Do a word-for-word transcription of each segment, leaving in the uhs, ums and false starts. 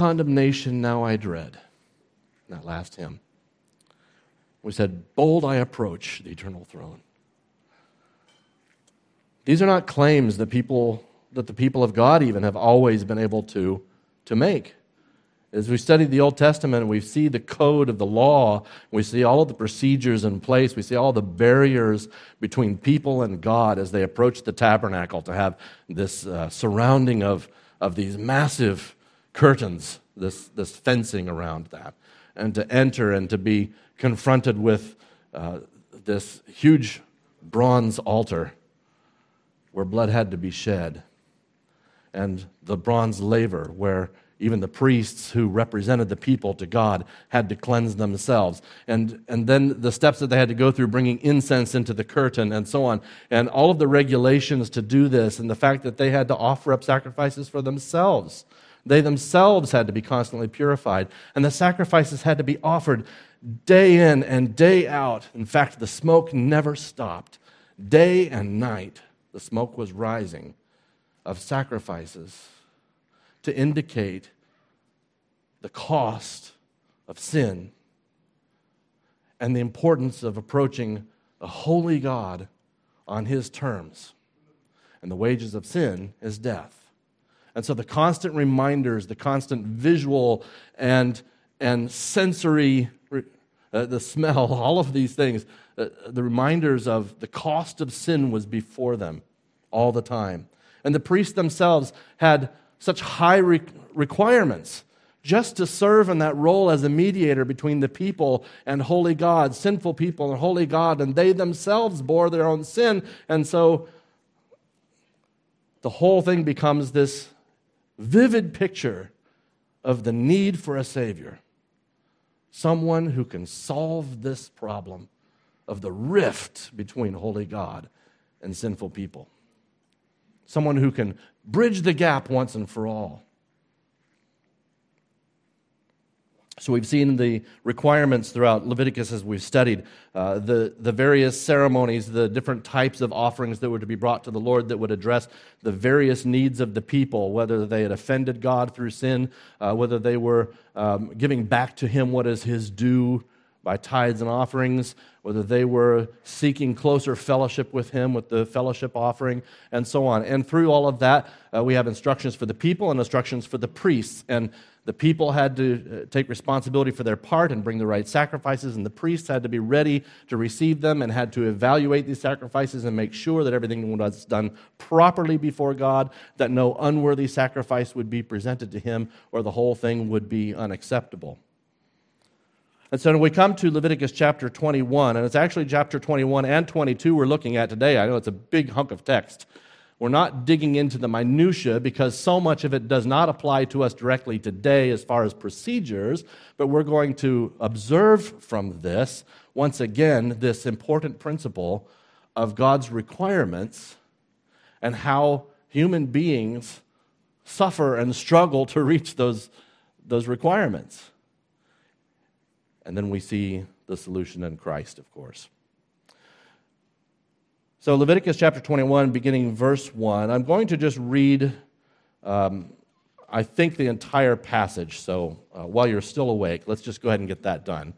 condemnation now I dread. In that last hymn, we said, bold I approach the eternal throne. These are not claims that people, that the people of God even have always been able to, to make. As we study the Old Testament, we see the code of the law, we see all of the procedures in place, we see all the barriers between people and God as they approach the tabernacle to have this uh, surrounding of, of these massive curtains, this, this fencing around that, and to enter and to be confronted with uh, this huge bronze altar where blood had to be shed, and the bronze laver where even the priests who represented the people to God had to cleanse themselves. And, and then the steps that they had to go through, bringing incense into the curtain and so on. And all of the regulations to do this, and the fact that they had to offer up sacrifices for themselves. They themselves had to be constantly purified. And the sacrifices had to be offered day in and day out. In fact, the smoke never stopped. Day and night, the smoke was rising of sacrifices to indicate the cost of sin and the importance of approaching a holy God on His terms. And the wages of sin is death. And so the constant reminders, the constant visual and, and sensory, uh, the smell, all of these things, uh, the reminders of the cost of sin was before them all the time. And the priests themselves had such high re- requirements just to serve in that role as a mediator between the people and holy God, sinful people and holy God, and they themselves bore their own sin. And so the whole thing becomes this vivid picture of the need for a Savior, someone who can solve this problem of the rift between holy God and sinful people. Someone who can bridge the gap once and for all. So we've seen the requirements throughout Leviticus as we've studied, uh, the, the various ceremonies, the different types of offerings that were to be brought to the Lord that would address the various needs of the people, whether they had offended God through sin, uh, whether they were um, giving back to Him what is His due by tithes and offerings, whether they were seeking closer fellowship with Him with the fellowship offering, and so on. And through all of that, uh, we have instructions for the people and instructions for the priests. And the people had to uh, take responsibility for their part and bring the right sacrifices, and the priests had to be ready to receive them and had to evaluate these sacrifices and make sure that everything was done properly before God, that no unworthy sacrifice would be presented to Him, or the whole thing would be unacceptable. And so when we come to Leviticus chapter twenty-one, and it's actually chapter twenty-one and twenty-two we're looking at today. I know it's a big hunk of text. We're not digging into the minutia because so much of it does not apply to us directly today as far as procedures, but we're going to observe from this, once again, this important principle of God's requirements and how human beings suffer and struggle to reach those, those requirements. And then we see the solution in Christ, of course. So Leviticus chapter twenty-one, beginning verse one. I'm going to just read, um, I think, the entire passage. So uh, while you're still awake, let's just go ahead and get that done.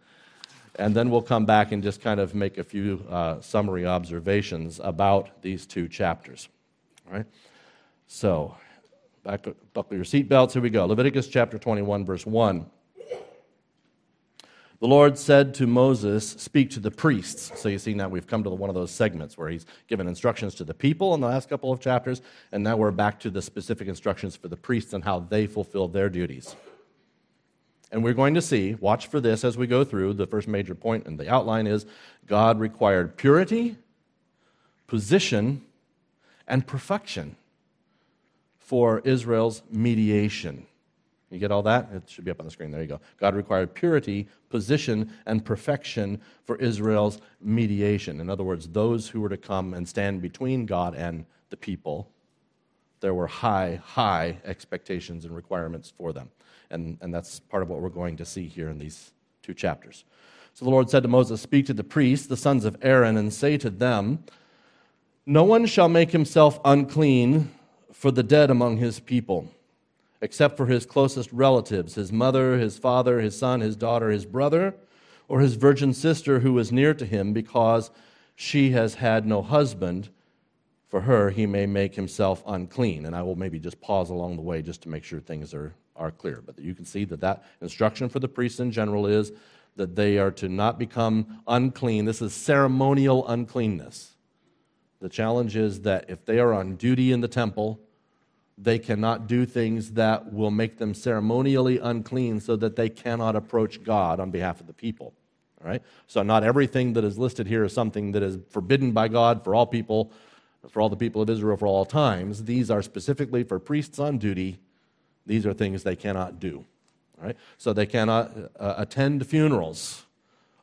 And then we'll come back and just kind of make a few uh, summary observations about these two chapters. All right. So back, buckle your seatbelts. Here we go. Leviticus chapter twenty-one, verse one. The Lord said to Moses, speak to the priests. So you see now we've come to one of those segments where He's given instructions to the people in the last couple of chapters, and now we're back to the specific instructions for the priests and how they fulfill their duties. And we're going to see, watch for this as we go through, the first major point in the outline is God required purity, position, and perfection for Israel's mediation. You get all that? It should be up on the screen. There you go. God required purity, position, and perfection for Israel's mediation. In other words, those who were to come and stand between God and the people, there were high, high expectations and requirements for them. And, and that's part of what we're going to see here in these two chapters. So the Lord said to Moses, speak to the priests, the sons of Aaron, and say to them, no one shall make himself unclean for the dead among his people. except for his closest relatives, his mother, his father, his son, his daughter, his brother, or his virgin sister who was near to him, because she has had no husband. For her, he may make himself unclean. And I will maybe just pause along the way just to make sure things are, are clear. But you can see that that instruction for the priests in general is that they are to not become unclean. This is ceremonial uncleanness. The challenge is that if they are on duty in the temple, they cannot do things that will make them ceremonially unclean so that they cannot approach God on behalf of the people. All right? So not everything that is listed here is something that is forbidden by God for all people, for all the people of Israel for all times. These are specifically for priests on duty. These are things they cannot do. All right? So they cannot uh, attend funerals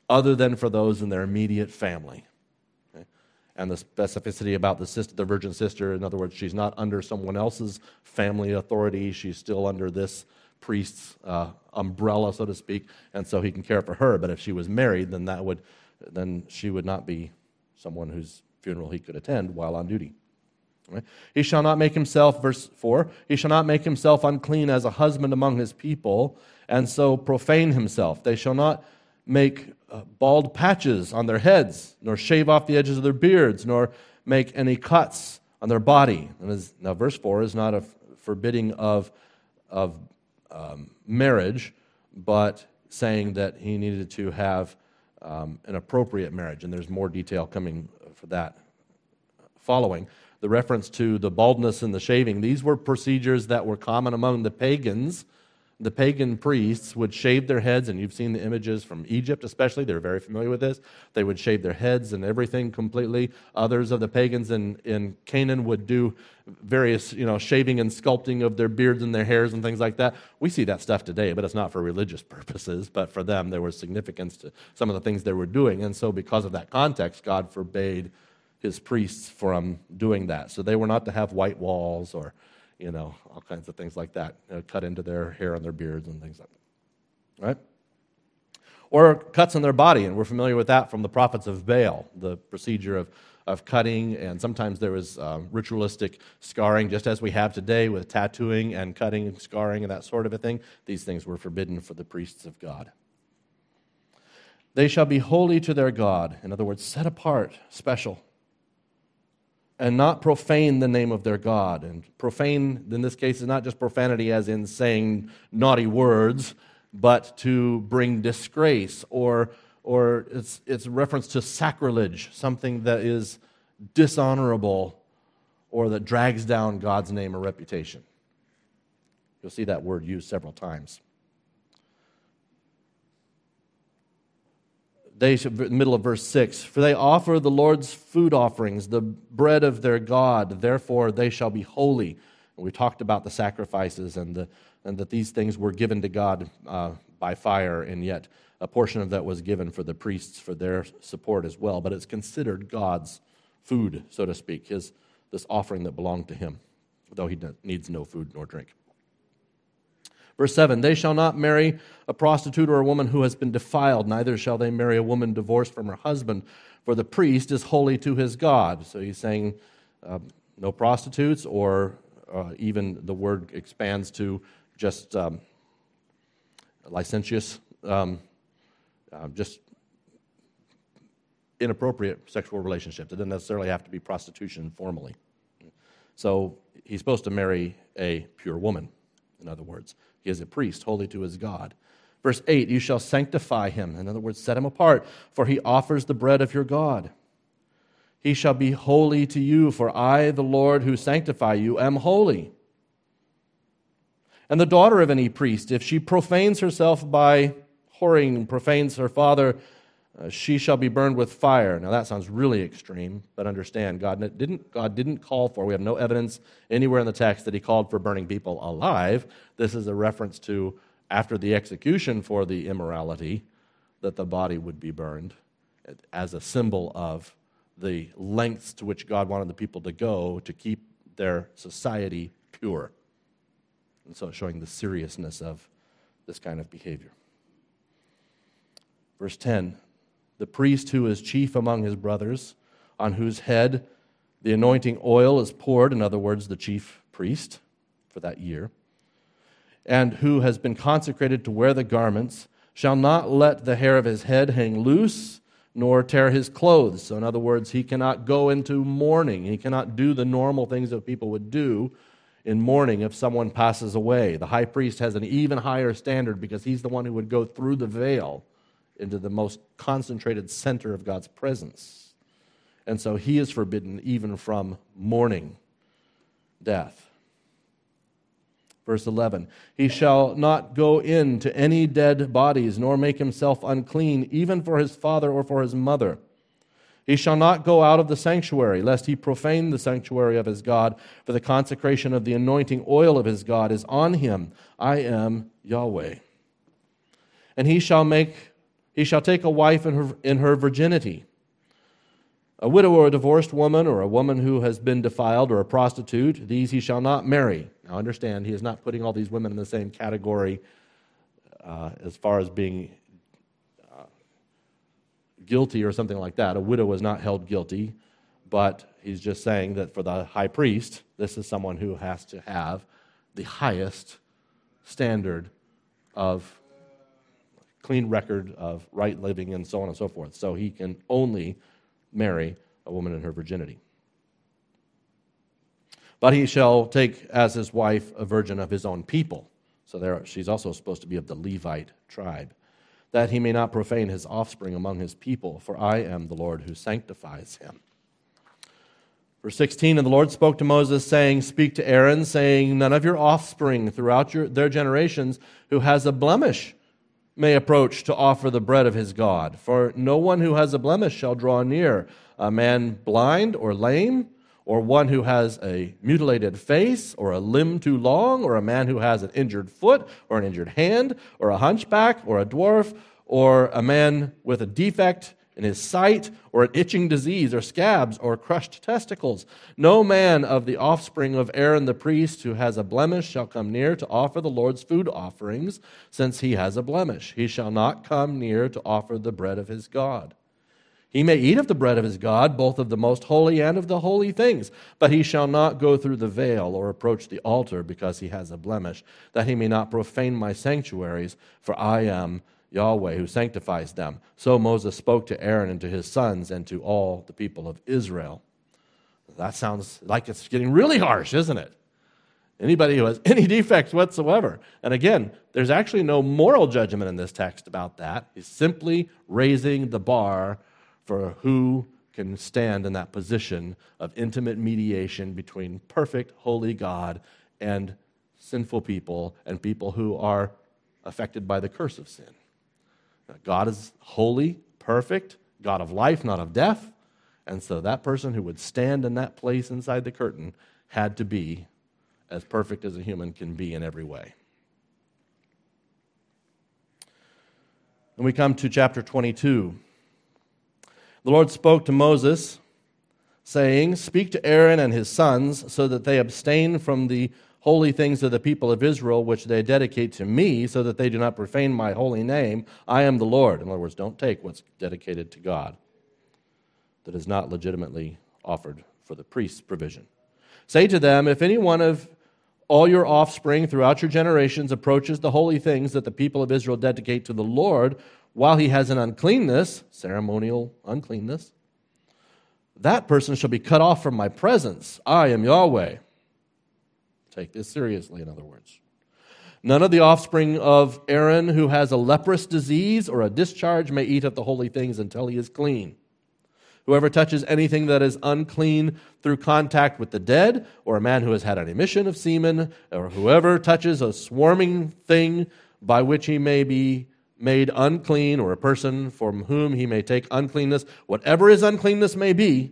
other than for those in their immediate family. Okay? And the specificity about the sister, the virgin sister, in other words, she's not under someone else's family authority. She's still under this priest's uh, umbrella, so to speak, and so he can care for her. But if she was married, then that would, then she would not be someone who's funeral he could attend while on duty. Right? He shall not make himself, verse four, he shall not make himself unclean as a husband among his people, and so profane himself. They shall not make uh, bald patches on their heads, nor shave off the edges of their beards, nor make any cuts on their body. And is, now, verse four is not a forbidding of, of um, marriage, but saying that he needed to have um, an appropriate marriage, and there's more detail coming for that following. The reference to the baldness and the shaving, these were procedures that were common among the pagans. The pagan priests would shave their heads, and you've seen the images from Egypt especially. They're very familiar with this. They would shave their heads and everything completely. Others of the pagans in, in Canaan would do various, you know, shaving and sculpting of their beards and their hairs and things like that. We see that stuff today, but it's not for religious purposes. But for them, there was significance to some of the things they were doing. And so because of that context, God forbade his priests from doing that. So they were not to have white walls or, you know, all kinds of things like that, you know, cut into their hair and their beards and things like that, right? Or cuts in their body, and we're familiar with that from the prophets of Baal, the procedure of, of cutting, and sometimes there was um, ritualistic scarring, just as we have today with tattooing and cutting and scarring and that sort of a thing. These things were forbidden for the priests of God. They shall be holy to their God, in other words, set apart, special, and not profane the name of their God. And profane, in this case, is not just profanity as in saying naughty words, but to bring disgrace, or or it's it's reference to sacrilege, something that is dishonorable or that drags down God's name or reputation. You'll see that word used several times. They, middle of verse six, for they offer the Lord's food offerings, the bread of their God, therefore they shall be holy. And we talked about the sacrifices and the and that these things were given to God uh, by fire, and yet a portion of that was given for the priests for their support as well. But it's considered God's food, so to speak, his this offering that belonged to him, though he needs no food nor drink. Verse seven, they shall not marry a prostitute or a woman who has been defiled, neither shall they marry a woman divorced from her husband, for the priest is holy to his God. So he's saying uh, no prostitutes, or uh, even the word expands to just um, licentious, um, uh, just inappropriate sexual relationships. It doesn't necessarily have to be prostitution formally. So he's supposed to marry a pure woman, in other words. He is a priest, holy to his God. Verse eight, you shall sanctify him. In other words, set him apart, for he offers the bread of your God. He shall be holy to you, for I, the Lord, who sanctify you, am holy. And the daughter of any priest, if she profanes herself by whoring, profanes her father, uh, she shall be burned with fire. Now that sounds really extreme, but understand, God didn't, God didn't call for, we have no evidence anywhere in the text that he called for burning people alive. This is a reference to after the execution for the immorality, that the body would be burned as a symbol of the lengths to which God wanted the people to go to keep their society pure. And so showing the seriousness of this kind of behavior. Verse ten, the priest who is chief among his brothers, on whose head the anointing oil is poured, in other words, the chief priest for that year, and who has been consecrated to wear the garments shall not let the hair of his head hang loose, nor tear his clothes. So in other words, he cannot go into mourning. He cannot do the normal things that people would do in mourning if someone passes away. The high priest has an even higher standard because he's the one who would go through the veil into the most concentrated center of God's presence. And so he is forbidden even from mourning death. Verse eleven, he shall not go in to any dead bodies, nor make himself unclean, even for his father or for his mother. He shall not go out of the sanctuary, lest he profane the sanctuary of his God, for the consecration of the anointing oil of his God is on him. I am Yahweh. And he shall make, he shall take a wife in her, in her virginity. A widow or a divorced woman or a woman who has been defiled or a prostitute, these he shall not marry. Now understand, he is not putting all these women in the same category uh, as far as being uh, guilty or something like that. A widow is not held guilty, but he's just saying that for the high priest, this is someone who has to have the highest standard of clean record of right living and so on and so forth. So he can only marry a woman in her virginity. But he shall take as his wife a virgin of his own people. So there, she's also supposed to be of the Levite tribe, that he may not profane his offspring among his people, for I am the Lord who sanctifies him. Verse sixteen, and the Lord spoke to Moses, saying, Speak to Aaron, saying, None of your offspring throughout your, their generations who has a blemish may approach to offer the bread of his God. For no one who has a blemish shall draw near, a man blind or lame, or one who has a mutilated face, or a limb too long, or a man who has an injured foot, or an injured hand, or a hunchback, or a dwarf, or a man with a defect in his sight, or an itching disease, or scabs, or crushed testicles. No man of the offspring of Aaron the priest who has a blemish shall come near to offer the Lord's food offerings, since he has a blemish. He shall not come near to offer the bread of his God. He may eat of the bread of his God, both of the most holy and of the holy things, but he shall not go through the veil or approach the altar because he has a blemish, that he may not profane my sanctuaries, for I am Yahweh who sanctifies them. So Moses spoke to Aaron and to his sons and to all the people of Israel. That sounds like it's getting really harsh, isn't it? Anybody who has any defects whatsoever. And again, there's actually no moral judgment in this text about that. He's simply raising the bar for who can stand in that position of intimate mediation between perfect, holy God and sinful people and people who are affected by the curse of sin. God is holy, perfect, God of life, not of death. And so that person who would stand in that place inside the curtain had to be as perfect as a human can be in every way. And we come to chapter twenty-two. The Lord spoke to Moses, saying, Speak to Aaron and his sons, so that they abstain from the holy things of the people of Israel, which they dedicate to me, so that they do not profane my holy name. I am the Lord. In other words, don't take what's dedicated to God that is not legitimately offered for the priest's provision. Say to them, If any one of all your offspring throughout your generations approaches the holy things that the people of Israel dedicate to the Lord, while he has an uncleanness, ceremonial uncleanness, that person shall be cut off from my presence. I am Yahweh. Take this seriously, in other words. None of the offspring of Aaron who has a leprous disease or a discharge may eat of the holy things until he is clean. Whoever touches anything that is unclean through contact with the dead, or a man who has had an emission of semen, or whoever touches a swarming thing by which he may be made unclean, or a person from whom he may take uncleanness, whatever his uncleanness may be,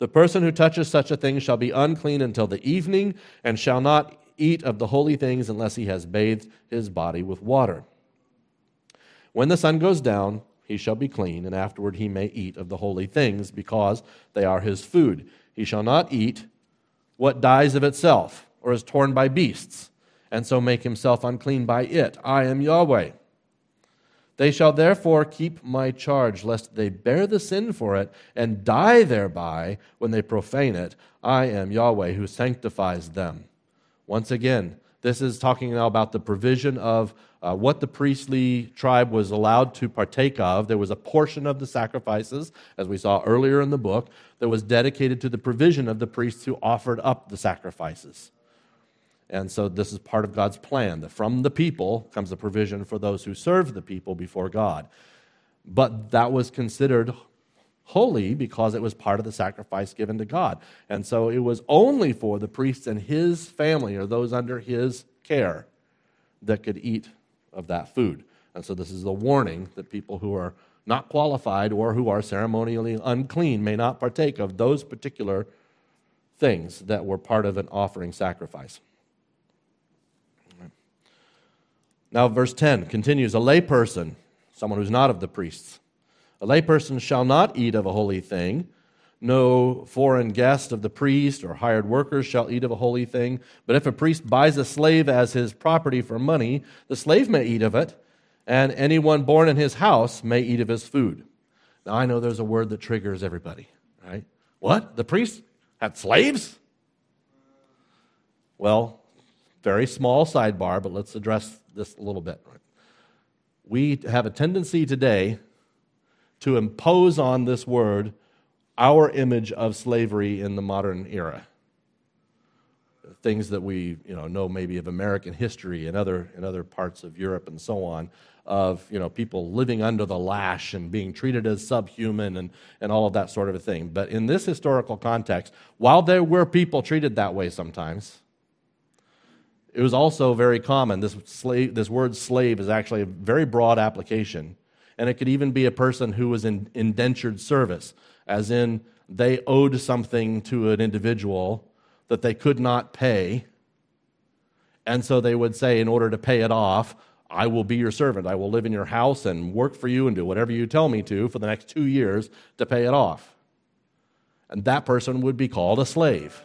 the person who touches such a thing shall be unclean until the evening, and shall not eat of the holy things unless he has bathed his body with water. When the sun goes down, he shall be clean, and afterward he may eat of the holy things, because they are his food. He shall not eat what dies of itself, or is torn by beasts, and so make himself unclean by it. I am Yahweh. They shall therefore keep my charge, lest they bear the sin for it and die thereby when they profane it. I am Yahweh who sanctifies them. Once again, This is talking now about the provision of uh, what the priestly tribe was allowed to partake of. There was a portion of the sacrifices, as we saw earlier in the book, that was dedicated to the provision of the priests who offered up the sacrifices. And so this is part of God's plan, that from the people comes the provision for those who serve the people before God. But that was considered holy because it was part of the sacrifice given to God. And so it was only for the priests and his family or those under his care that could eat of that food. And so this is a warning that people who are not qualified or who are ceremonially unclean may not partake of those particular things that were part of an offering sacrifice. Now verse ten continues, a lay person, someone who's not of the priests, a layperson shall not eat of a holy thing. No foreign guest of the priest or hired workers shall eat of a holy thing. But if a priest buys a slave as his property for money, the slave may eat of it, and anyone born in his house may eat of his food. Now I know there's a word that triggers everybody, right? What? The priest had slaves? Well, very small sidebar, but let's address this a little bit. We have a tendency today to impose on this word our image of slavery in the modern era. Things that we you know, know maybe of American history and other, and other parts of Europe and so on, of you know, people living under the lash and being treated as subhuman and, and all of that sort of a thing. But in this historical context, while there were people treated that way sometimes, it was also very common. This, slave, this word slave is actually a very broad application. And it could even be a person who was in indentured service, as in they owed something to an individual that they could not pay. And so they would say, in order to pay it off, I will be your servant. I will live in your house and work for you and do whatever you tell me to for the next two years to pay it off. And that person would be called a slave.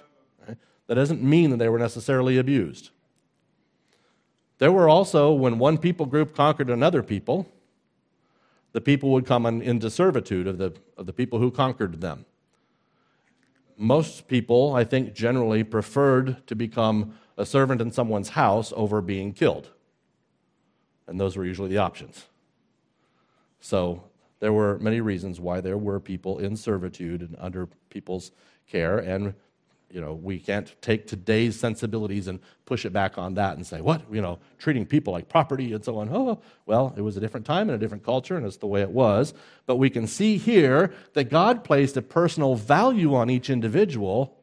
That doesn't mean that they were necessarily abused. There were also, when one people group conquered another people, the people would come into servitude of the of the people who conquered them. Most people, I think, generally preferred to become a servant in someone's house over being killed. And those were usually the options. So there were many reasons why there were people in servitude and under people's care. And you know, we can't take today's sensibilities and push it back on that and say, what, you know, treating people like property and so on. Oh, well, it was a different time and a different culture, and it's the way it was. But we can see here that God placed a personal value on each individual.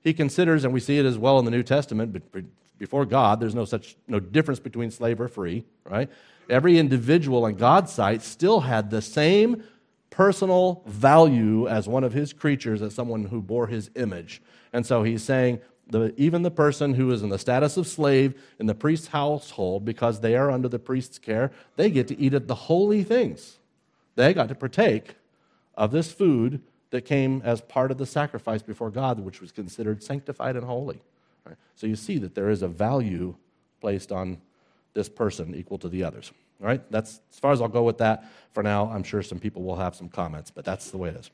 He considers, and we see it as well in the New Testament, but before God, there's no such no difference between slave or free, right? Every individual in God's sight still had the same personal value as one of his creatures, as someone who bore his image. And so he's saying the, even the person who is in the status of slave in the priest's household, because they are under the priest's care, they get to eat of the holy things. They got to partake of this food that came as part of the sacrifice before God, which was considered sanctified and holy. Right? So you see that there is a value placed on this person equal to the others. All right, that's as far as I'll go with that for now. I'm sure some people will have some comments, but that's the way it is.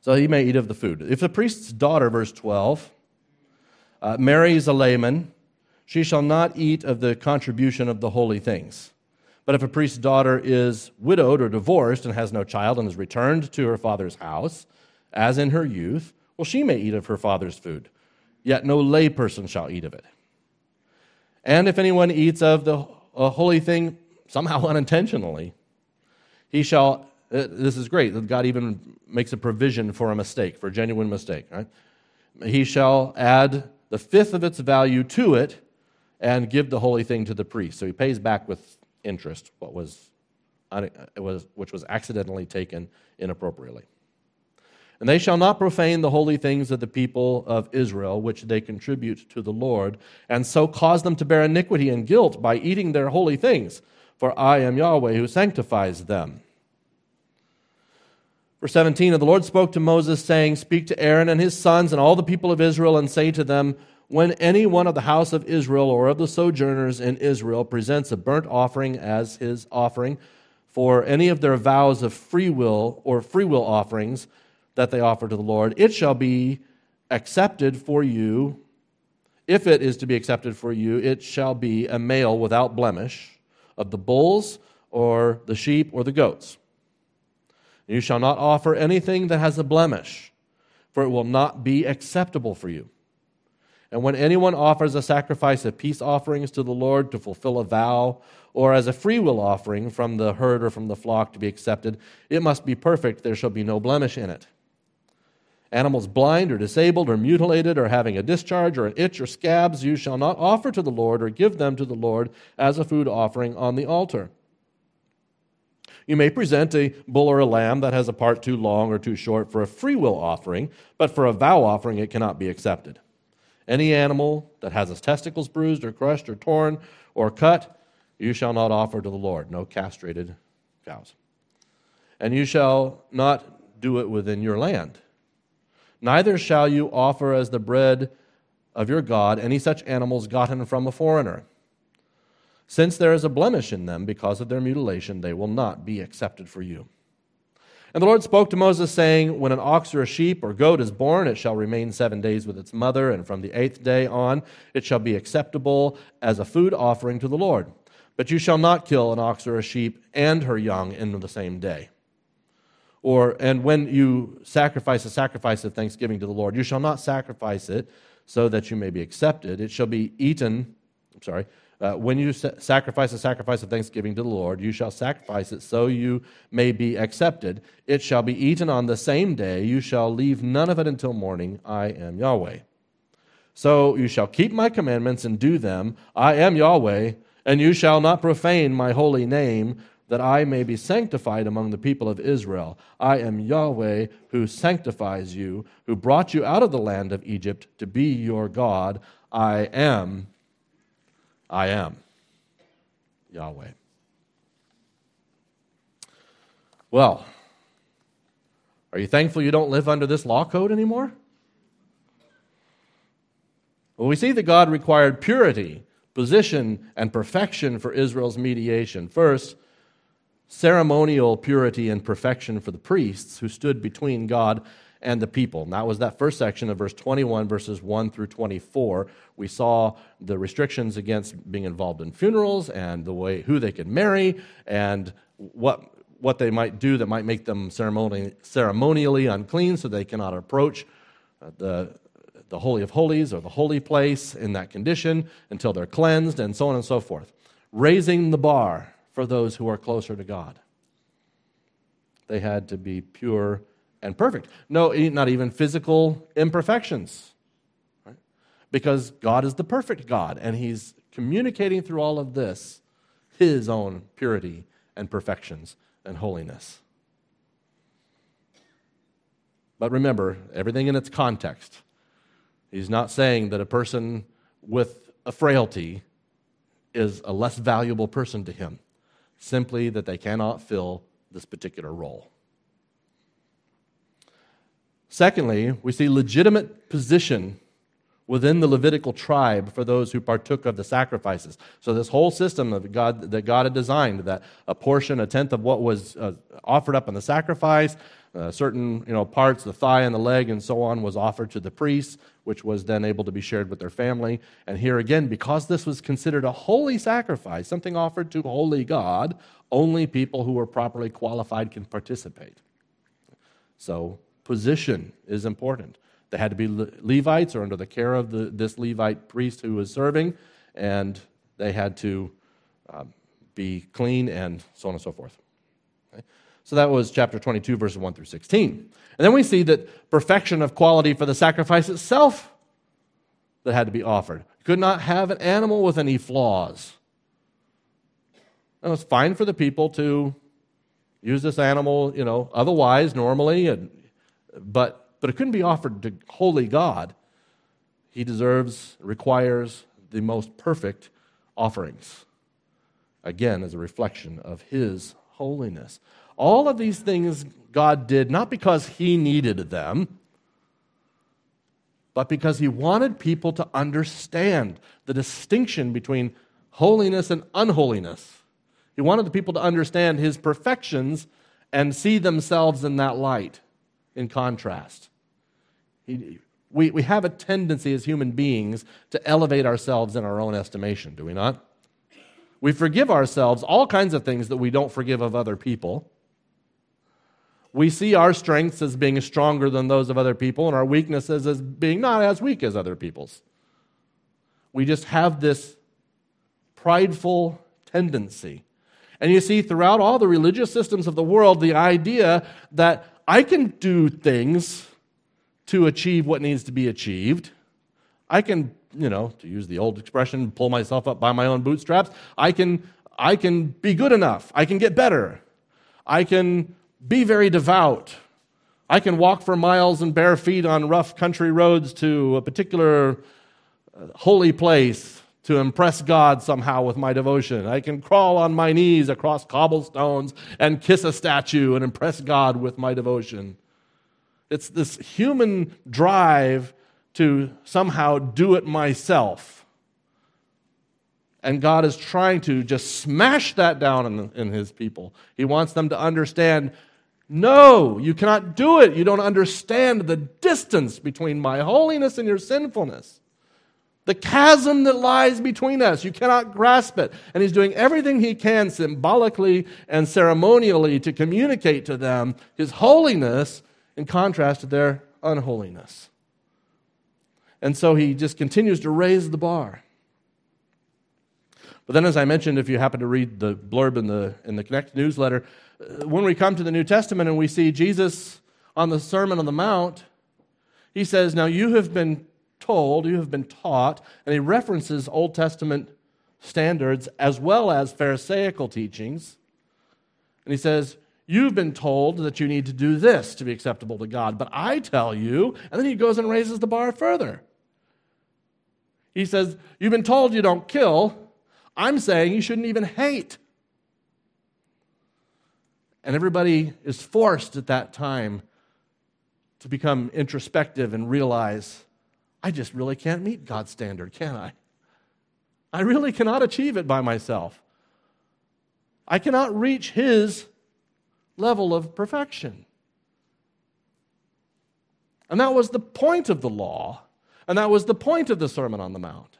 So he may eat of the food. If the priest's daughter, verse twelve, uh, marries a layman, she shall not eat of the contribution of the holy things. But if a priest's daughter is widowed or divorced and has no child and is returned to her father's house, as in her youth, well, she may eat of her father's food, yet no lay person shall eat of it. And if anyone eats of the a holy thing somehow unintentionally, he shall, this is great, that God even makes a provision for a mistake, for a genuine mistake, right? He shall add the fifth of its value to it and give the holy thing to the priest. So he pays back with interest what was, which was accidentally taken inappropriately. And they shall not profane the holy things of the people of Israel, which they contribute to the Lord, and so cause them to bear iniquity and guilt by eating their holy things. For I am Yahweh who sanctifies them. Verse seventeen, and the Lord spoke to Moses, saying, Speak to Aaron and his sons and all the people of Israel, and say to them, When any one of the house of Israel or of the sojourners in Israel presents a burnt offering as his offering for any of their vows of free will or free will offerings, that they offer to the Lord, it shall be accepted for you If it is to be accepted for you, it shall be a male without blemish of the bulls or the sheep or the goats. You shall not offer anything that has a blemish, for it will not be acceptable for you. And when anyone offers a sacrifice of peace offerings to the Lord to fulfill a vow, or as a freewill offering from the herd or from the flock to be accepted, it must be perfect. There shall be no blemish in it. Animals blind or disabled or mutilated or having a discharge or an itch or scabs, you shall not offer to the Lord or give them to the Lord as a food offering on the altar. You may present a bull or a lamb that has a part too long or too short for a freewill offering, but for a vow offering it cannot be accepted. Any animal that has its testicles bruised or crushed or torn or cut, you shall not offer to the Lord. No castrated cows. And you shall not do it within your land. Neither shall you offer as the bread of your God any such animals gotten from a foreigner. Since there is a blemish in them because of their mutilation, they will not be accepted for you. And the Lord spoke to Moses, saying, when an ox or a sheep or goat is born, it shall remain seven days with its mother, and from the eighth day on it shall be acceptable as a food offering to the Lord. But you shall not kill an ox or a sheep and her young in the same day. Or, and when you sacrifice a sacrifice of thanksgiving to the Lord, you shall not sacrifice it so that you may be accepted. It shall be eaten, I'm sorry, Uh, when you sacrifice a sacrifice of thanksgiving to the Lord, you shall sacrifice it so you may be accepted. It shall be eaten on the same day. You shall leave none of it until morning. I am Yahweh. So you shall keep my commandments and do them. I am Yahweh, and you shall not profane my holy name, that I may be sanctified among the people of Israel. I am Yahweh who sanctifies you, who brought you out of the land of Egypt to be your God. I am I am Yahweh. Well, are you thankful you don't live under this law code anymore? Well, we see that God required purity, position, and perfection for Israel's mediation. First, ceremonial purity and perfection for the priests who stood between God and the people. And that was that first section of verse twenty-one, verses one through twenty-four. We saw the restrictions against being involved in funerals and the way who they could marry and what what they might do that might make them ceremonially, ceremonially unclean, so they cannot approach the the Holy of Holies or the holy place in that condition until they're cleansed, and so on and so forth. Raising the bar for those who are closer to God. They had to be pure and perfect. No, not even physical imperfections. Right? Because God is the perfect God, and he's communicating through all of this his own purity and perfections and holiness. But remember, everything in its context. He's not saying that a person with a frailty is a less valuable person to him, simply that they cannot fill this particular role. Secondly, we see legitimate position within the Levitical tribe for those who partook of the sacrifices. So this whole system of God that God had designed, that a portion, a tenth of what was uh, offered up in the sacrifice, uh, certain you know parts, the thigh and the leg and so on, was offered to the priests, which was then able to be shared with their family. And here again, because this was considered a holy sacrifice, something offered to holy God, only people who were properly qualified can participate. So position is important. They had to be Le- Levites or under the care of the, this Levite priest who was serving, and they had to um, be clean and so on and so forth. Okay? So that was chapter twenty-two, verses one through sixteen. And then we see that perfection of quality for the sacrifice itself that had to be offered. You could not have an animal with any flaws. And it was fine for the people to use this animal, you know, otherwise, normally, and But but it couldn't be offered to holy God. He deserves, requires the most perfect offerings. Again, as a reflection of his holiness. All of these things God did not because he needed them, but because he wanted people to understand the distinction between holiness and unholiness. He wanted the people to understand his perfections and see themselves in that light. In contrast, he we, we have a tendency as human beings to elevate ourselves in our own estimation, do we not? We forgive ourselves all kinds of things that we don't forgive of other people. We see our strengths as being stronger than those of other people and our weaknesses as being not as weak as other people's. We just have this prideful tendency. And you see, throughout all the religious systems of the world, the idea that I can do things to achieve what needs to be achieved. I can, you know, to use the old expression, pull myself up by my own bootstraps. I can, I can be good enough. I can get better. I can be very devout. I can walk for miles and bare feet on rough country roads to a particular holy place to impress God somehow with my devotion. I can crawl on my knees across cobblestones and kiss a statue and impress God with my devotion. It's this human drive to somehow do it myself. And God is trying to just smash that down in, in his people. He wants them to understand, no, you cannot do it. You don't understand the distance between my holiness and your sinfulness. The chasm that lies between us, you cannot grasp it. And he's doing everything he can symbolically and ceremonially to communicate to them his holiness in contrast to their unholiness. And so he just continues to raise the bar. But then, as I mentioned, if you happen to read the blurb in the in the Connect newsletter, when we come to the New Testament and we see Jesus on the Sermon on the Mount, he says, now you have been told, you have been taught, and he references Old Testament standards as well as Pharisaical teachings. And he says, you've been told that you need to do this to be acceptable to God, but I tell you, and then he goes and raises the bar further. He says, you've been told you don't kill. I'm saying you shouldn't even hate. And everybody is forced at that time to become introspective and realize, I just really can't meet God's standard, can I? I really cannot achieve it by myself. I cannot reach his level of perfection. And that was the point of the law, and that was the point of the Sermon on the Mount,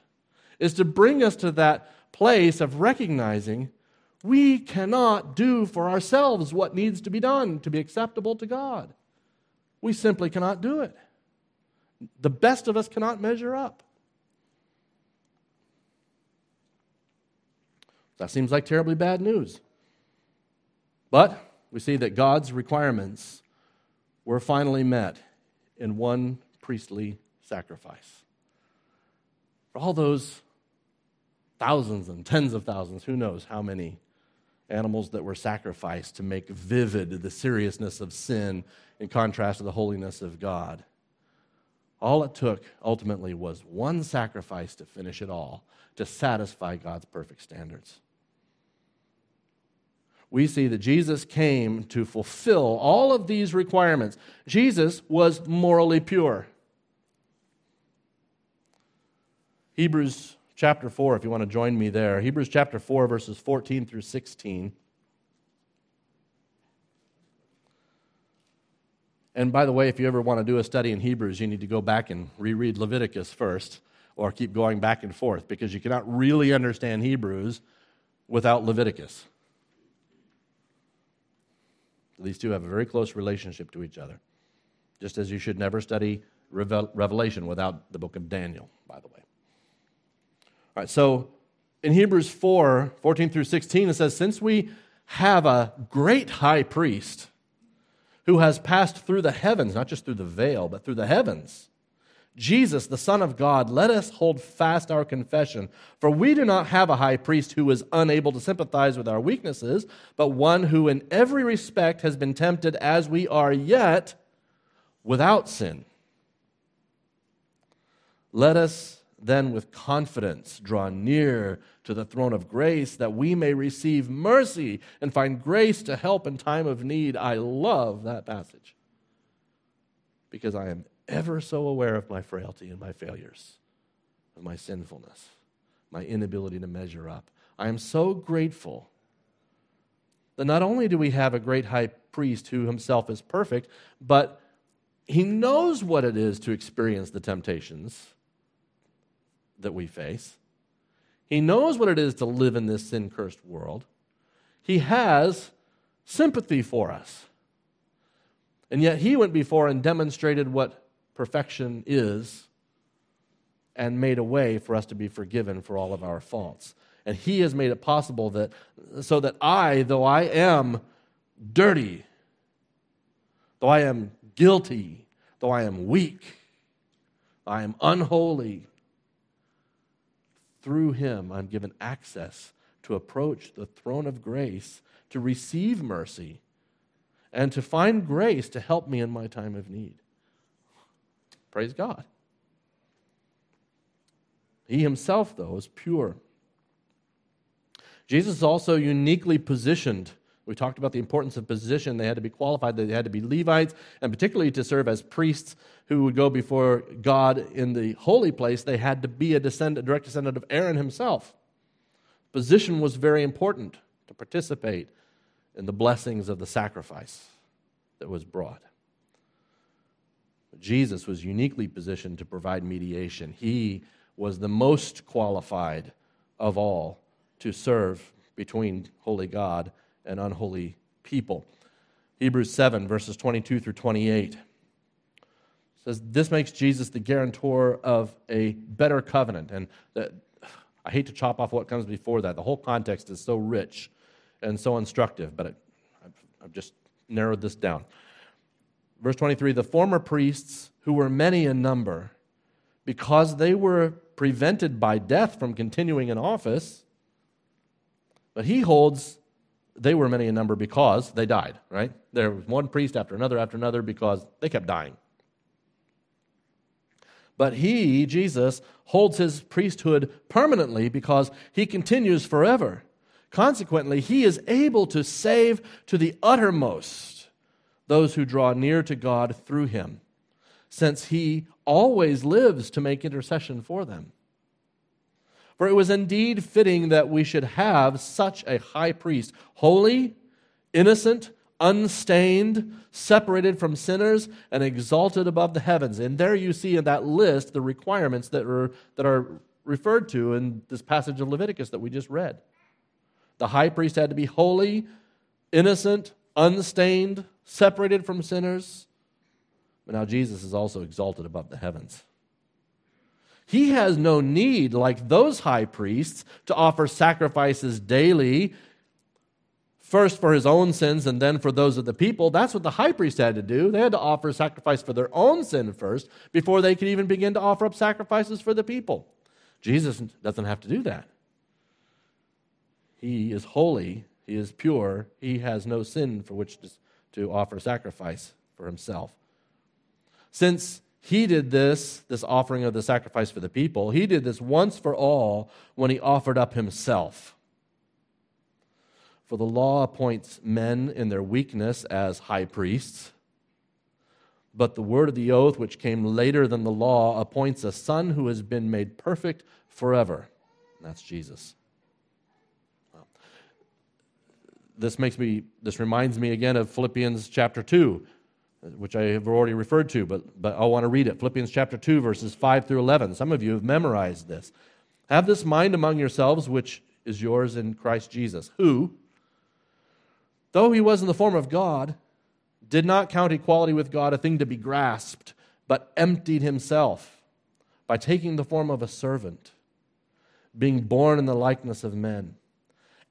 is to bring us to that place of recognizing we cannot do for ourselves what needs to be done to be acceptable to God. We simply cannot do it. The best of us cannot measure up. That seems like terribly bad news. But we see that God's requirements were finally met in one priestly sacrifice. For all those thousands and tens of thousands, who knows how many animals that were sacrificed to make vivid the seriousness of sin in contrast to the holiness of God. All it took, ultimately, was one sacrifice to finish it all, to satisfy God's perfect standards. We see that Jesus came to fulfill all of these requirements. Jesus was morally pure. Hebrews chapter four, if you want to join me there. Hebrews chapter four, verses fourteen through sixteen. And by the way, if you ever want to do a study in Hebrews, you need to go back and reread Leviticus first, or keep going back and forth, because you cannot really understand Hebrews without Leviticus. These two have a very close relationship to each other, just as you should never study Revelation without the book of Daniel, by the way. All right, so in Hebrews four, fourteen through sixteen, it says, since we have a great high priest who has passed through the heavens, not just through the veil, but through the heavens, Jesus, the Son of God, let us hold fast our confession. For we do not have a high priest who is unable to sympathize with our weaknesses, but one who in every respect has been tempted as we are, yet without sin. Let us then with confidence draw near to the throne of grace that we may receive mercy and find grace to help in time of need. I love that passage because I am ever so aware of my frailty and my failures, of my sinfulness, my inability to measure up. I am so grateful that not only do we have a great high priest who himself is perfect, but He knows what it is to experience the temptations that we face. He knows what it is to live in this sin-cursed world. He has sympathy for us. And yet he went before and demonstrated what perfection is and made a way for us to be forgiven for all of our faults. And he has made it possible that so that I, though I am dirty, though I am guilty, though I am weak, I am unholy, through him I'm given access to approach the throne of grace, to receive mercy, and to find grace to help me in my time of need. Praise God. He himself, though, is pure. Jesus is also uniquely positioned. We talked about the importance of position. They had to be qualified. They had to be Levites, and particularly to serve as priests who would go before God in the holy place, they had to be a descendant, direct descendant of Aaron himself. Position was very important to participate in the blessings of the sacrifice that was brought. Jesus was uniquely positioned to provide mediation. He was the most qualified of all to serve between holy God and unholy people. Hebrews seven, verses twenty-two through twenty-eight says, this makes Jesus the guarantor of a better covenant. And that, I hate to chop off what comes before that. The whole context is so rich and so instructive, but it, I've, I've just narrowed this down. Verse twenty-three, the former priests, who were many in number, because they were prevented by death from continuing in office, but he holds they were many in number because they died, right? There was one priest after another after another because they kept dying. But he, Jesus, holds his priesthood permanently because he continues forever. Consequently, he is able to save to the uttermost those who draw near to God through him, since he always lives to make intercession for them. For it was indeed fitting that we should have such a high priest, holy, innocent, unstained, separated from sinners, and exalted above the heavens. And there you see in that list the requirements that are, that are referred to in this passage of Leviticus that we just read. The high priest had to be holy, innocent, unstained, separated from sinners. But now Jesus is also exalted above the heavens. He has no need, like those high priests, to offer sacrifices daily, first for his own sins and then for those of the people. That's what the high priest had to do. They had to offer sacrifice for their own sin first before they could even begin to offer up sacrifices for the people. Jesus doesn't have to do that. He is holy. He is pure. He has no sin for which to offer sacrifice for himself. Since he did this, this offering of the sacrifice for the people, he did this once for all when he offered up himself. For the law appoints men in their weakness as high priests, but the word of the oath, which came later than the law, appoints a son who has been made perfect forever. And that's Jesus. Wow. This makes me. This reminds me again of Philippians chapter two, which I have already referred to, but, but I want to read it. Philippians chapter two, verses five through eleven. Some of you have memorized this. Have this mind among yourselves, which is yours in Christ Jesus, who, though he was in the form of God, did not count equality with God a thing to be grasped, but emptied himself by taking the form of a servant, being born in the likeness of men.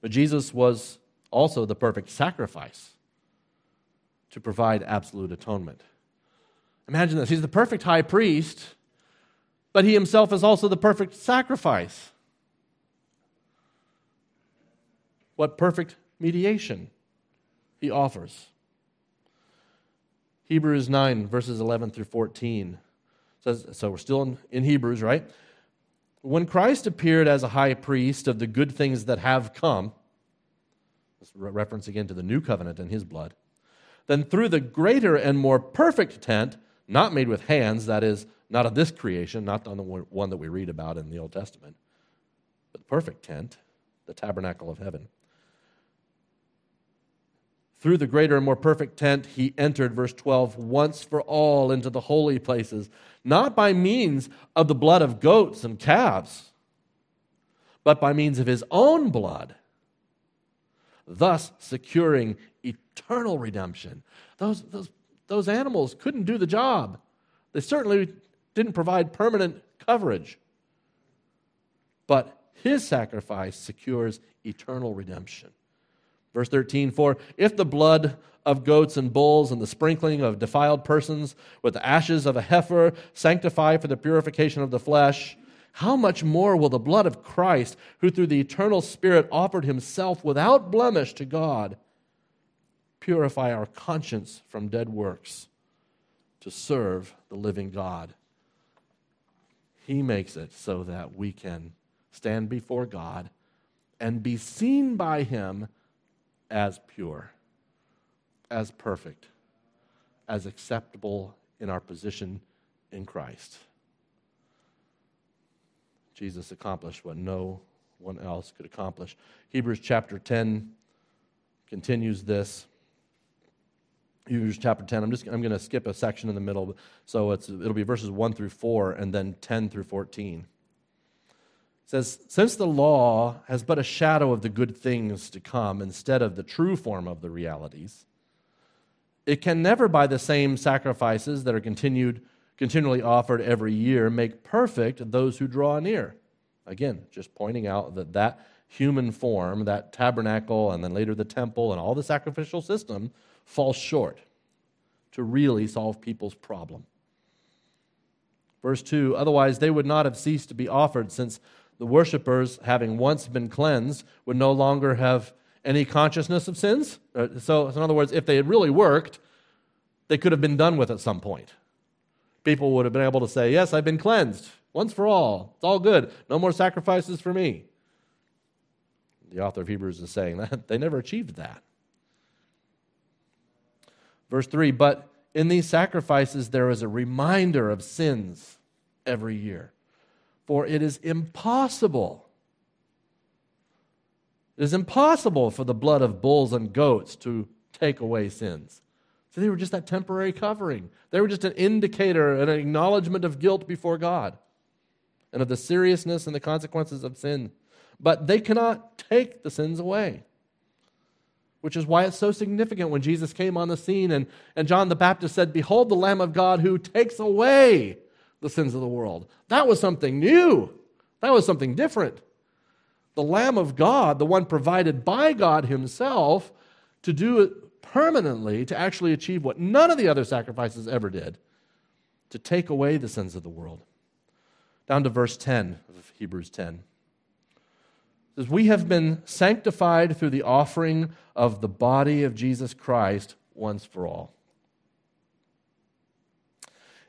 But Jesus was also the perfect sacrifice to provide absolute atonement. Imagine this. He's the perfect high priest, but he himself is also the perfect sacrifice. What perfect mediation he offers. Hebrews nine, verses eleven through fourteen. Says, so we're still in, in Hebrews, right? When Christ appeared as a high priest of the good things that have come, let's reference again to the new covenant in his blood, then through the greater and more perfect tent, not made with hands, that is, not of this creation, not on the one that we read about in the Old Testament, but the perfect tent, the tabernacle of heaven. Through the greater and more perfect tent, he entered, verse twelve, once for all into the holy places, not by means of the blood of goats and calves, but by means of his own blood, thus securing eternal redemption. Those, those, those animals couldn't do the job. They certainly didn't provide permanent coverage. But his sacrifice secures eternal redemption. Verse thirteen, for if the blood of goats and bulls and the sprinkling of defiled persons with the ashes of a heifer sanctify for the purification of the flesh, how much more will the blood of Christ, who through the eternal Spirit offered himself without blemish to God, purify our conscience from dead works to serve the living God? He makes it so that we can stand before God and be seen by him as pure, as perfect, as acceptable in our position in Christ. Jesus accomplished what no one else could accomplish. Hebrews chapter ten continues this. Hebrews chapter ten. I'm just I'm going to skip a section in the middle, so it's it'll be verses one through four and then ten through fourteen. It says, since the law has but a shadow of the good things to come instead of the true form of the realities, it can never by the same sacrifices that are continued continually offered every year make perfect those who draw near. Again, just pointing out that that human form, that tabernacle, and then later the temple and all the sacrificial system falls short to really solve people's problem. Verse two, otherwise they would not have ceased to be offered, since the worshipers, having once been cleansed, would no longer have any consciousness of sins. So, in other words, if they had really worked, they could have been done with at some point. People would have been able to say, yes, I've been cleansed, once for all. It's all good. No more sacrifices for me. The author of Hebrews is saying that they never achieved that. Verse three, but in these sacrifices there is a reminder of sins every year. For it is impossible, it is impossible for the blood of bulls and goats to take away sins. So they were just that temporary covering. They were just an indicator, an acknowledgement of guilt before God and of the seriousness and the consequences of sin. But they cannot take the sins away, which is why it's so significant when Jesus came on the scene and, and John the Baptist said, behold the Lamb of God who takes away the sins of the world. That was something new. That was something different. The Lamb of God, the one provided by God himself to do it permanently, to actually achieve what none of the other sacrifices ever did, to take away the sins of the world. Down to verse ten of Hebrews ten. Says, we have been sanctified through the offering of the body of Jesus Christ once for all.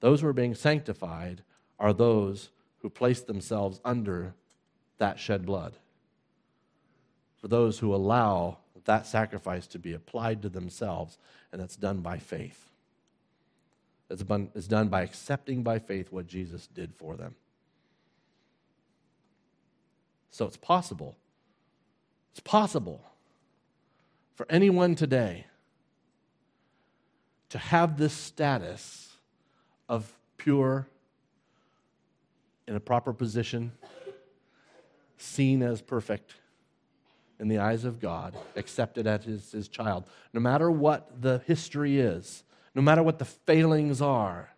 Those who are being sanctified are those who place themselves under that shed blood, for those who allow that sacrifice to be applied to themselves, and that's done by faith. It's done by accepting by faith what Jesus did for them. So it's possible. It's possible for anyone today to have this status of pure, in a proper position, seen as perfect in the eyes of God, accepted as his, his child. No matter what the history is, no matter what the failings are.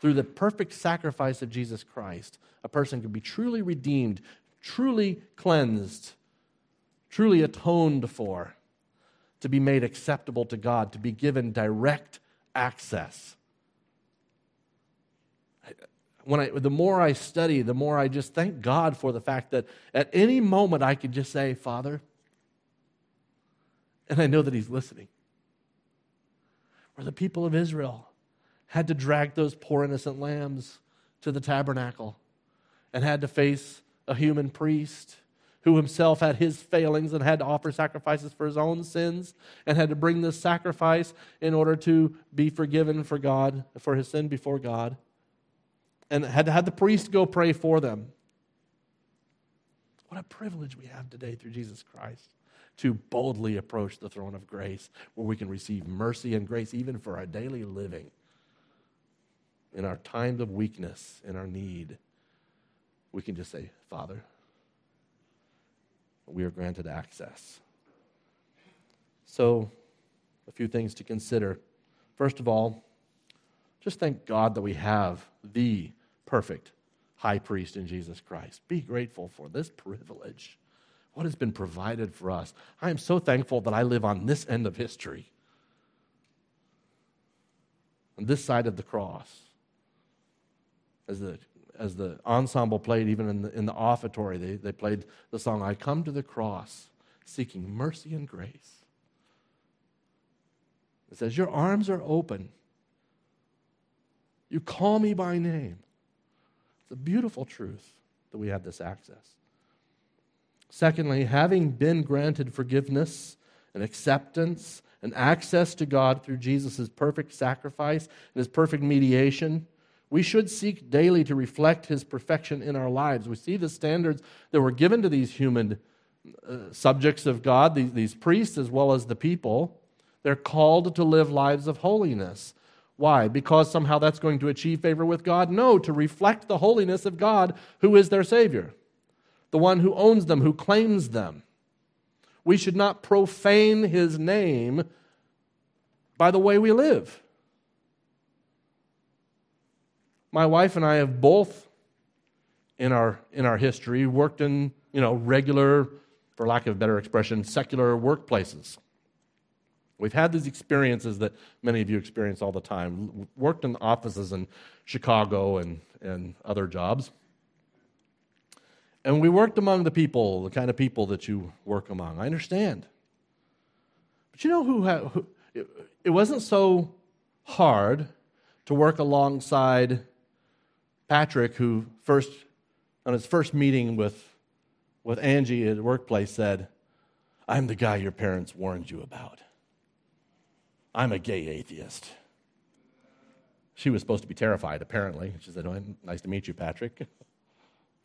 Through the perfect sacrifice of Jesus Christ, a person can be truly redeemed, truly cleansed, truly atoned for, to be made acceptable to God, to be given direct access. When I, the more I study, the more I just thank God for the fact that at any moment I could just say, Father, and I know that He's listening. Where the people of Israel had to drag those poor innocent lambs to the tabernacle and had to face a human priest who himself had his failings and had to offer sacrifices for his own sins and had to bring this sacrifice in order to be forgiven for God, for his sin before God. And had to have the priest go pray for them. What a privilege we have today through Jesus Christ to boldly approach the throne of grace where we can receive mercy and grace even for our daily living. In our times of weakness, in our need, we can just say, Father, we are granted access. So, a few things to consider. First of all, just thank God that we have the perfect high priest in Jesus Christ. Be grateful for this privilege. What has been provided for us. I am so thankful that I live on this end of history, on this side of the cross. As the, as the ensemble played, even in the, in the offertory, they, they played the song, I come to the cross, seeking mercy and grace. It says, your arms are open. You call me by name. It's a beautiful truth that we have this access. Secondly, having been granted forgiveness and acceptance and access to God through Jesus' perfect sacrifice and His perfect mediation, we should seek daily to reflect His perfection in our lives. We see the standards that were given to these human uh, subjects of God, these, these priests as well as the people. They're called to live lives of holiness. Why? Because somehow that's going to achieve favor with God? No, to reflect the holiness of God, who is their Savior, the one who owns them, who claims them. We should not profane His name by the way we live. My wife and I have both, in our in our history, worked in, you know, regular, for lack of a better expression, secular workplaces. We've had these experiences that many of you experience all the time. Worked in offices in Chicago and, and other jobs. And we worked among the people, the kind of people that you work among. I understand. But you know who, who it, it wasn't so hard to work alongside Patrick, who first, on his first meeting with, with Angie at the workplace, said, I'm the guy your parents warned you about. I'm a gay atheist. She was supposed to be terrified, apparently. She said, oh, nice to meet you, Patrick.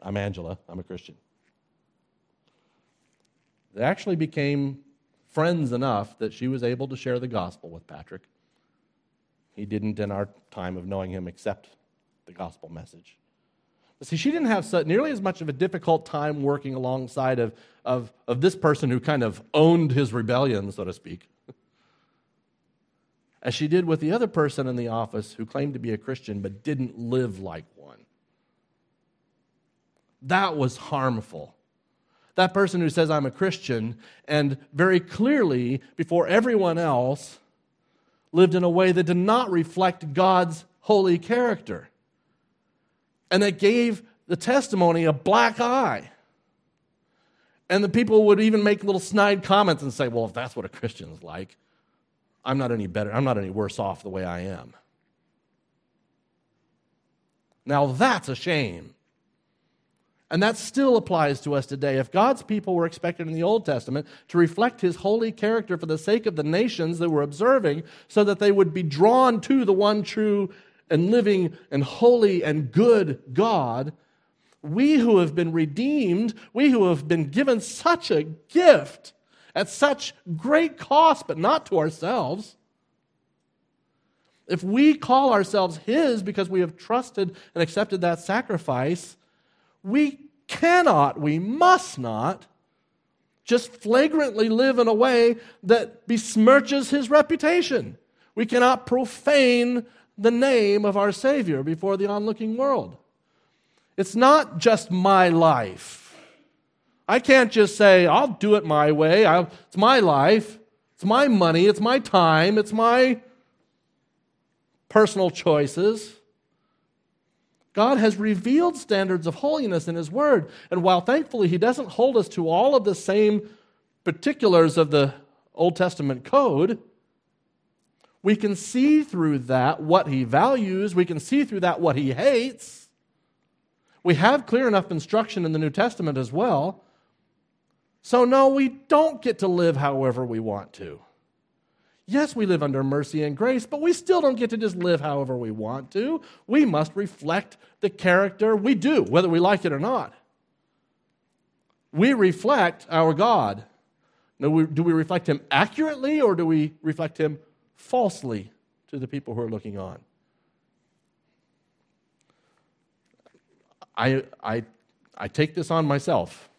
I'm Angela. I'm a Christian. They actually became friends enough that she was able to share the gospel with Patrick. He didn't, in our time of knowing him, accept the gospel message. But see, she didn't have so, nearly as much of a difficult time working alongside of, of, of this person who kind of owned his rebellion, so to speak, as she did with the other person in the office who claimed to be a Christian but didn't live like one. That was harmful. That person who says, I'm a Christian, and very clearly, before everyone else, lived in a way that did not reflect God's holy character. And that gave the testimony a black eye. And the people would even make little snide comments and say, well, if that's what a Christian's like, I'm not any better, I'm not any worse off the way I am. Now that's a shame. And that still applies to us today. If God's people were expected in the Old Testament to reflect His holy character for the sake of the nations they were observing, so that they would be drawn to the one true and living and holy and good God, we who have been redeemed, we who have been given such a gift at such great cost, but not to ourselves, if we call ourselves His because we have trusted and accepted that sacrifice, we cannot, we must not, just flagrantly live in a way that besmirches His reputation, We cannot profane the name of our Savior before the onlooking world. It's not just my life. I can't just say, I'll do it my way. I'll, it's my life. It's my money. It's my time. It's my personal choices. God has revealed standards of holiness in His Word. And while thankfully He doesn't hold us to all of the same particulars of the Old Testament code, we can see through that what He values. We can see through that what He hates. We have clear enough instruction in the New Testament as well. So no, we don't get to live however we want to. Yes, we live under mercy and grace, but we still don't get to just live however we want to. We must reflect the character we do, whether we like it or not. We reflect our God. Now, do we reflect Him accurately, or do we reflect Him falsely to the people who are looking on? I, I, I take this on myself.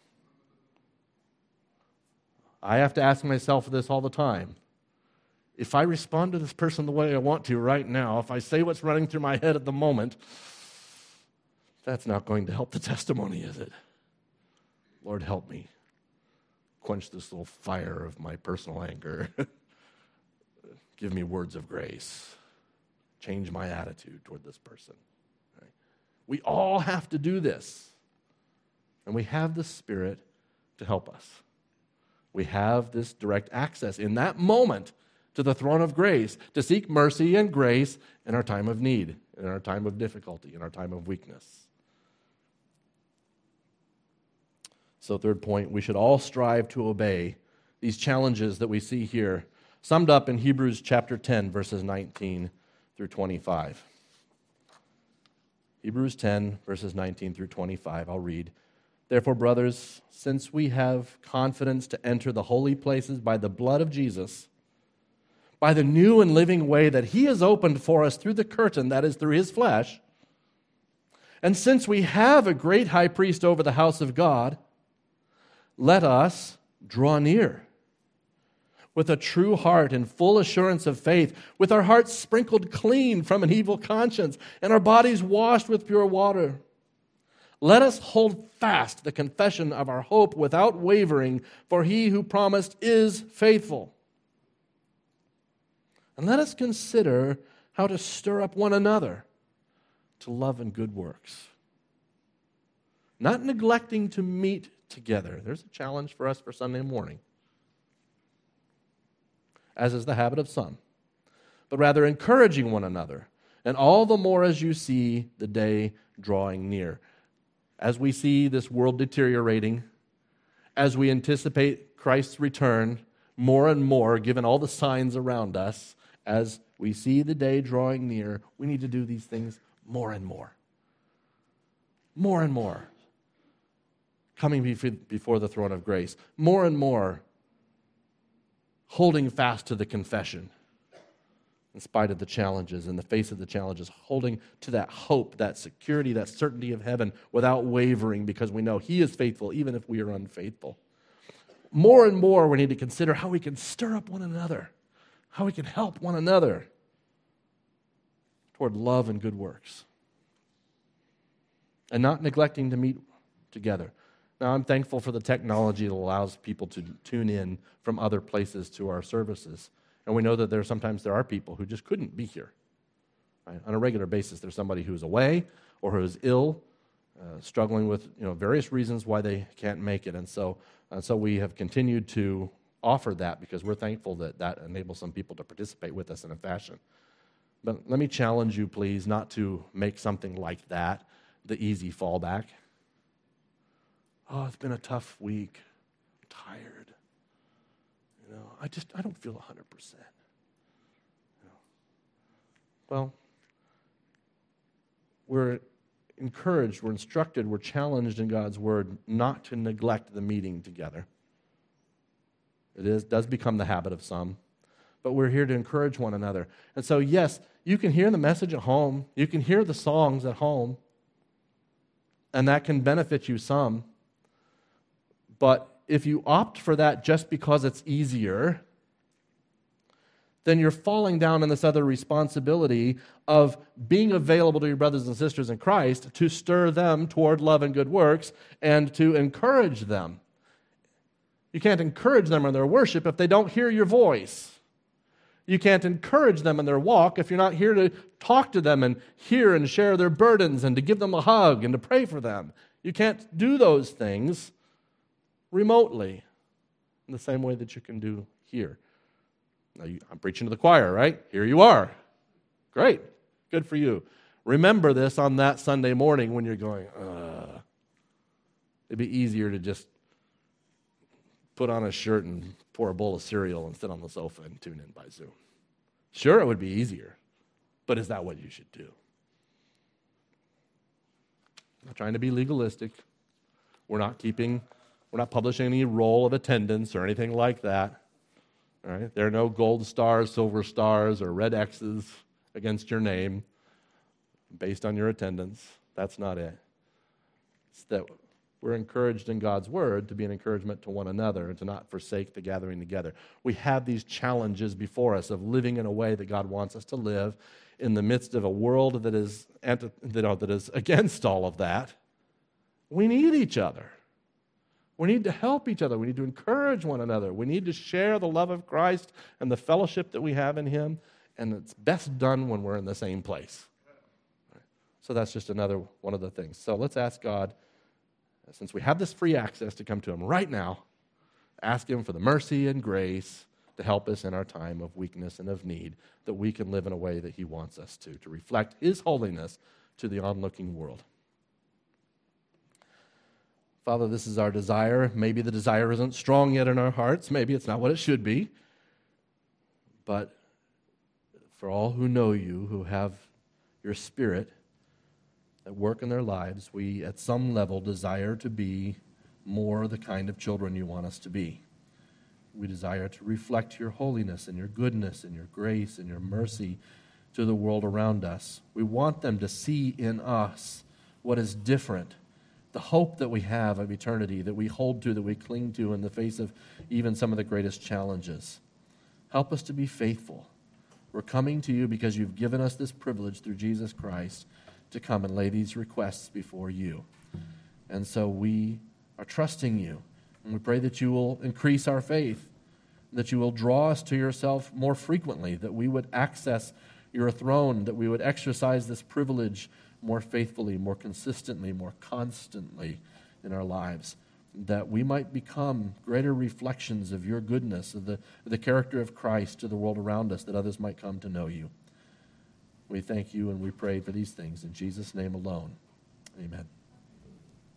I have to ask myself this all the time. If I respond to this person the way I want to right now, if I say what's running through my head at the moment, that's not going to help the testimony, is it? Lord, help me quench this little fire of my personal anger. Give me words of grace. Change my attitude toward this person. Right? We all have to do this. And we have the Spirit to help us. We have this direct access in that moment to the throne of grace, to seek mercy and grace in our time of need, in our time of difficulty, in our time of weakness. So third point, we should all strive to obey these challenges that we see here, summed up in Hebrews chapter ten, verses nineteen through twenty-five. Hebrews ten, verses nineteen through twenty-five, I'll read. Therefore, brothers, since we have confidence to enter the holy places by the blood of Jesus, by the new and living way that He has opened for us through the curtain, that is, through His flesh. And since we have a great high priest over the house of God, let us draw near with a true heart and full assurance of faith, with our hearts sprinkled clean from an evil conscience and our bodies washed with pure water. Let us hold fast the confession of our hope without wavering, for He who promised is faithful. And let us consider how to stir up one another to love and good works, not neglecting to meet together. There's a challenge for us for Sunday morning, as is the habit of some, but rather encouraging one another, and all the more as you see the day drawing near. As we see this world deteriorating, as we anticipate Christ's return more and more, given all the signs around us, as we see the day drawing near, we need to do these things more and more. More and more. Coming before the throne of grace. More and more holding fast to the confession in spite of the challenges, in the face of the challenges, holding to that hope, that security, that certainty of heaven without wavering, because we know He is faithful even if we are unfaithful. More and more we need to consider how we can stir up one another, how we can help one another toward love and good works, and not neglecting to meet together. Now, I'm thankful for the technology that allows people to tune in from other places to our services, and we know that there sometimes there are people who just couldn't be here. Right? On a regular basis, there's somebody who's away or who's ill, uh, struggling with you know various reasons why they can't make it, and so. And so we have continued to offer that because we're thankful that that enables some people to participate with us in a fashion. But let me challenge you, please, not to make something like that the easy fallback. Oh, it's been a tough week. I'm tired. You know, I just, I don't feel one hundred percent. You know. Well, we're encouraged, we're instructed, we're challenged in God's Word not to neglect the meeting together. It is, does become the habit of some, but we're here to encourage one another. And so, yes, you can hear the message at home. You can hear the songs at home, and that can benefit you some. But if you opt for that just because it's easier, then you're falling down in this other responsibility of being available to your brothers and sisters in Christ to stir them toward love and good works and to encourage them. You can't encourage them in their worship if they don't hear your voice. You can't encourage them in their walk if you're not here to talk to them and hear and share their burdens and to give them a hug and to pray for them. You can't do those things remotely in the same way that you can do here. Now, you, I'm preaching to the choir, right? Here you are. Great. Good for you. Remember this on that Sunday morning when you're going, uh, it'd be easier to just put on a shirt and pour a bowl of cereal and sit on the sofa and tune in by Zoom. Sure, it would be easier, but is that what you should do? I'm not trying to be legalistic. We're not keeping, we're not publishing any roll of attendance or anything like that. All right? There are no gold stars, silver stars, or red X's against your name based on your attendance. That's not it. It's that we're encouraged in God's word to be an encouragement to one another and to not forsake the gathering together. We have these challenges before us of living in a way that God wants us to live in the midst of a world that is, anti- you know, that is against all of that. We need each other. We need to help each other. We need to encourage one another. We need to share the love of Christ and the fellowship that we have in Him, and it's best done when we're in the same place. So that's just another one of the things. So let's ask God, since we have this free access to come to Him right now, ask Him for the mercy and grace to help us in our time of weakness and of need, that we can live in a way that He wants us to, to reflect His holiness to the onlooking world. Father, this is our desire. Maybe the desire isn't strong yet in our hearts. Maybe it's not what it should be. But for all who know You, who have Your Spirit at work in their lives, we at some level desire to be more the kind of children You want us to be. We desire to reflect Your holiness and Your goodness and Your grace and Your mercy to the world around us. We want them to see in us what is different, the hope that we have of eternity, that we hold to, that we cling to in the face of even some of the greatest challenges. Help us to be faithful. We're coming to You because You've given us this privilege through Jesus Christ to come and lay these requests before You. And so we are trusting You, and we pray that You will increase our faith, that You will draw us to Yourself more frequently, that we would access Your throne, that we would exercise this privilege more faithfully, more consistently, more constantly in our lives, that we might become greater reflections of Your goodness, of the, of the character of Christ to the world around us, that others might come to know You. We thank You and we pray for these things in Jesus' name alone. Amen.